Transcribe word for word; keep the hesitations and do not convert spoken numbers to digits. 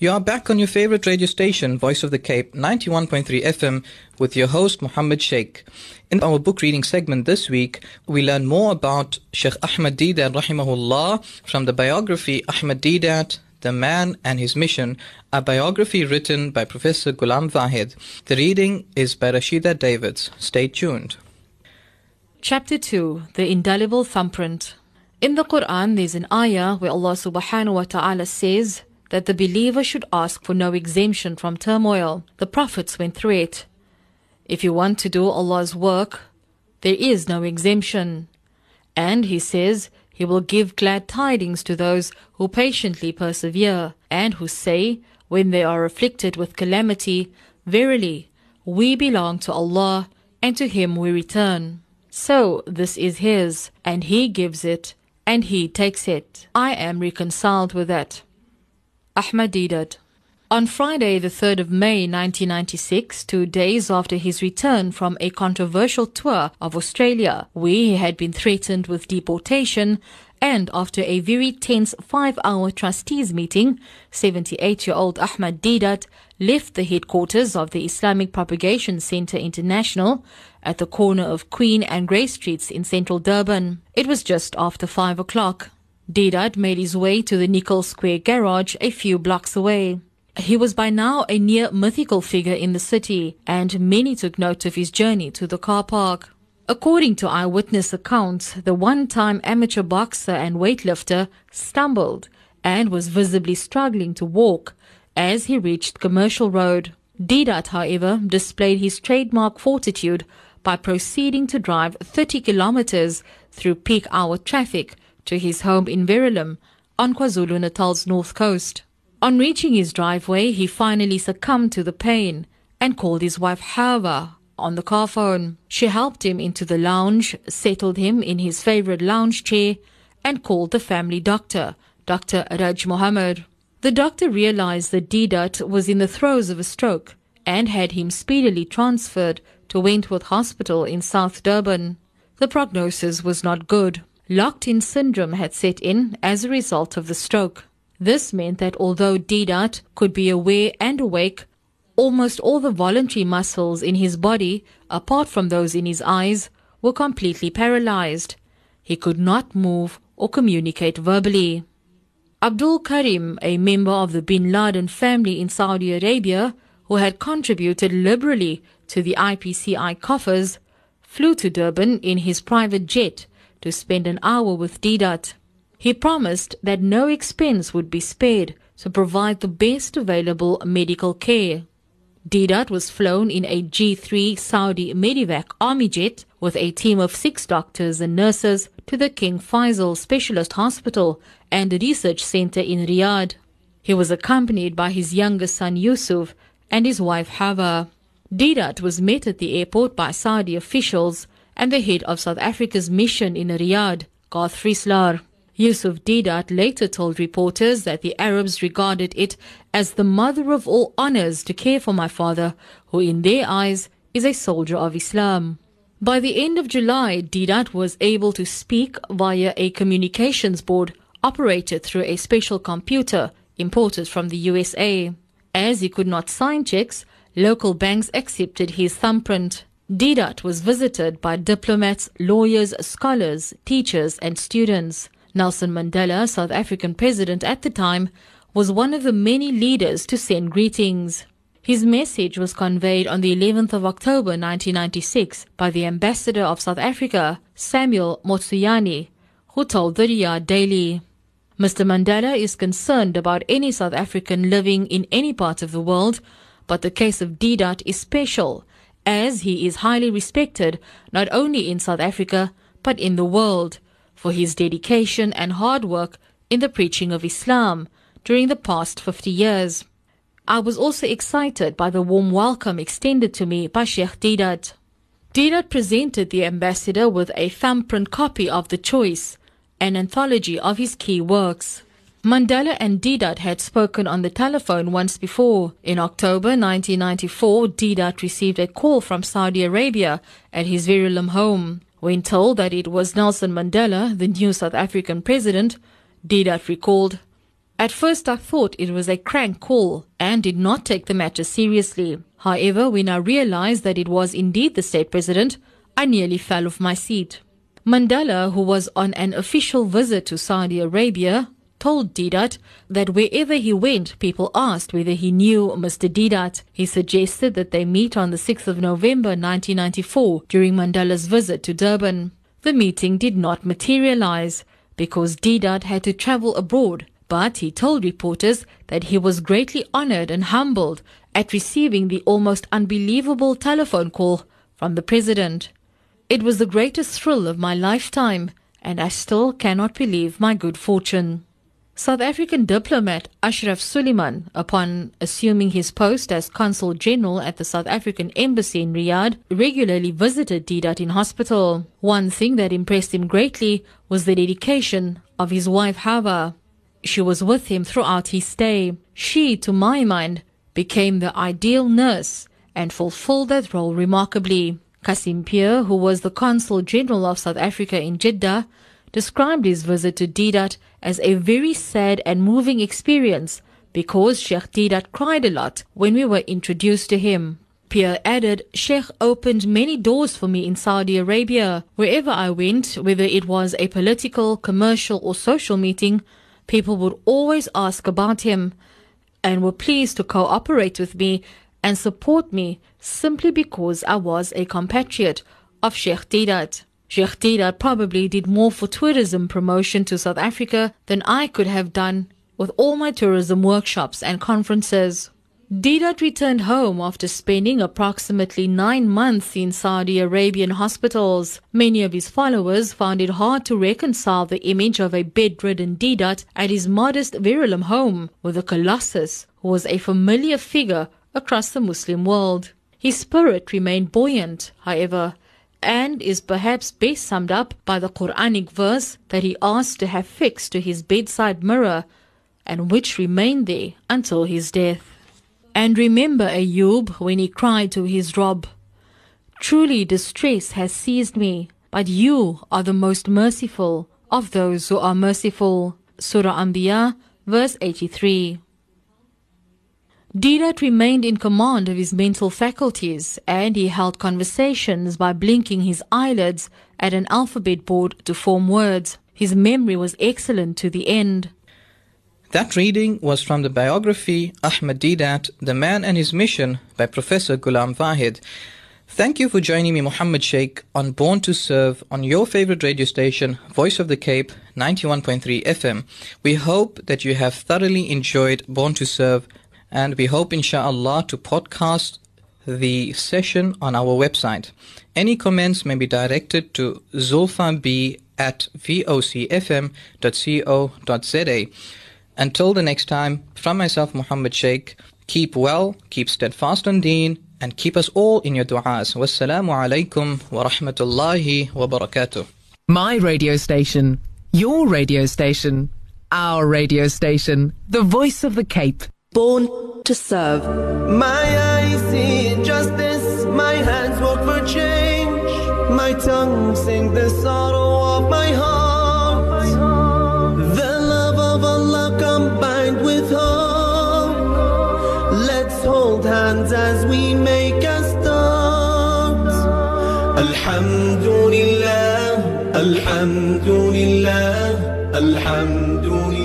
You are back on your favorite radio station, Voice of the Cape, ninety-one point three F M, with your host, Muhammad Sheikh. In our book reading segment this week, we learn more about Sheikh Ahmed Deedat, rahimahullah, from the biography Ahmed Deedat, The Man and His Mission, a biography written by Professor Goolam Vahed. The reading is by Rashida Davids. Stay tuned. Chapter two, The Indelible Thumbprint. In the Quran, there's an ayah where Allah subhanahu wa ta'ala says that the believer should ask for no exemption from turmoil. The prophets went through it. If you want to do Allah's work, there is no exemption. And He says He will give glad tidings to those who patiently persevere and who say, when they are afflicted with calamity, verily, we belong to Allah and to Him we return. So this is His, and He gives it, and He takes it. I am reconciled with that. Ahmed Deedat. On Friday, the third of May nineteen ninety-six, two days after his return from a controversial tour of Australia, where he had been threatened with deportation, and after a very tense five-hour trustees meeting, seventy-eight-year-old Ahmed Deedat left the headquarters of the Islamic Propagation Centre International at the corner of Queen and Grey Streets in central Durban. It was just after five o'clock. Deedat made his way to the Nichols Square garage a few blocks away. He was by now a near mythical figure in the city, and many took note of his journey to the car park. According to eyewitness accounts, the one-time amateur boxer and weightlifter stumbled and was visibly struggling to walk as he reached Commercial Road. Deedat, however, displayed his trademark fortitude by proceeding to drive thirty kilometers through peak-hour traffic to his home in Verulam on KwaZulu-Natal's north coast. On reaching his driveway, he finally succumbed to the pain and called his wife Harva on the car phone. She helped him into the lounge, settled him in his favorite lounge chair, and called the family doctor, Doctor Raj Mohammed. The doctor realized that Deedat was in the throes of a stroke and had him speedily transferred to Wentworth Hospital in South Durban. The prognosis was not good. Locked-in syndrome had set in as a result of the stroke. This meant that although Deedat could be aware and awake, almost all the voluntary muscles in his body, apart from those in his eyes, were completely paralyzed. He could not move or communicate verbally. Abdul Karim, a member of the Bin Laden family in Saudi Arabia, who had contributed liberally to the I P C I coffers, flew to Durban in his private jet to spend an hour with Deedat. He promised that no expense would be spared to provide the best available medical care. Deedat was flown in a G three Saudi Medivac Army jet with a team of six doctors and nurses to the King Faisal Specialist Hospital and Research Centre in Riyadh. He was accompanied by his younger son Yusuf and his wife Harva. Deedat was met at the airport by Saudi officials and the head of South Africa's mission in Riyadh, Qarth Frislar. Yusuf Deedat later told reporters that the Arabs regarded it as the mother of all honors to care for my father, who in their eyes is a soldier of Islam. By the end of July, Deedat was able to speak via a communications board operated through a special computer imported from the U S A. As he could not sign checks, local banks accepted his thumbprint. Deedat was visited by diplomats, lawyers, scholars, teachers and students. Nelson Mandela, South African president at the time, was one of the many leaders to send greetings. His message was conveyed on the eleventh of October nineteen ninety-six by the ambassador of South Africa, Samuel Motsuyani, who told the Riyad Daily, Mister Mandela is concerned about any South African living in any part of the world, but the case of Deedat is special, as he is highly respected not only in South Africa but in the world for his dedication and hard work in the preaching of Islam during the past fifty years. I was also excited by the warm welcome extended to me by Sheikh Deedat. Deedat presented the ambassador with a thumbprint copy of The Choice, an anthology of his key works. Mandela and Deedat had spoken on the telephone once before. In October nineteen ninety-four, Deedat received a call from Saudi Arabia at his Verulam home. When told that it was Nelson Mandela, the new South African president, Deedat recalled, At first I thought it was a crank call and did not take the matter seriously. However, when I realized that it was indeed the state president, I nearly fell off my seat. Mandela, who was on an official visit to Saudi Arabia, told Deedat that wherever he went, people asked whether he knew Mister Deedat. He suggested that they meet on the sixth of November nineteen ninety-four during Mandela's visit to Durban. The meeting did not materialize because Deedat had to travel abroad, but he told reporters that he was greatly honored and humbled at receiving the almost unbelievable telephone call from the president. It was the greatest thrill of my lifetime, and I still cannot believe my good fortune. South African diplomat Ashraf Suleiman, upon assuming his post as Consul General at the South African Embassy in Riyadh, regularly visited Deedat in hospital. One thing that impressed him greatly was the dedication of his wife Harva. She was with him throughout his stay. She, to my mind, became the ideal nurse and fulfilled that role remarkably. Kasim Pierre, who was the Consul General of South Africa in Jeddah, described his visit to Deedat as a very sad and moving experience because Sheikh Deedat cried a lot when we were introduced to him. Pierre added, "Sheikh opened many doors for me in Saudi Arabia. Wherever I went, whether it was a political, commercial or social meeting, people would always ask about him and were pleased to cooperate with me and support me simply because I was a compatriot of Sheikh Deedat." Sheikh Deedat probably did more for tourism promotion to South Africa than I could have done with all my tourism workshops and conferences. Deedat returned home after spending approximately nine months in Saudi Arabian hospitals. Many of his followers found it hard to reconcile the image of a bedridden Deedat at his modest Verulam home with the colossus who was a familiar figure across the Muslim world. His spirit remained buoyant, however, and is perhaps best summed up by the Quranic verse that he asked to have fixed to his bedside mirror and which remained there until his death. "And remember Ayub when he cried to his Rabb, 'Truly distress has seized me, but you are the most merciful of those who are merciful.'" Surah Anbiya, verse eighty-three. Deedat remained in command of his mental faculties, and he held conversations by blinking his eyelids at an alphabet board to form words. His memory was excellent to the end. That reading was from the biography Ahmed Deedat, The Man and His Mission by Professor Goolam Vahed. Thank you for joining me, Muhammad Sheikh, on Born to Serve on your favorite radio station, Voice of the Cape, ninety-one point three F M. We hope that you have thoroughly enjoyed Born to Serve, and we hope, inshallah, to podcast the session on our website. Any comments may be directed to zulfab at vocfm dot co dot za. Until the next time, from myself, Muhammad Sheikh, keep well, keep steadfast on deen, and keep us all in your du'as. Wassalamu alaikum wa rahmatullahi wa barakatuh. My radio station, your radio station, our radio station, the Voice of the Cape. Born to serve. My eyes see justice, my hands work for change, my tongue sings the sorrow of my heart. The love of Allah combined with hope, let's hold hands as we make a start. Alhamdulillah, alhamdulillah, alhamdulillah.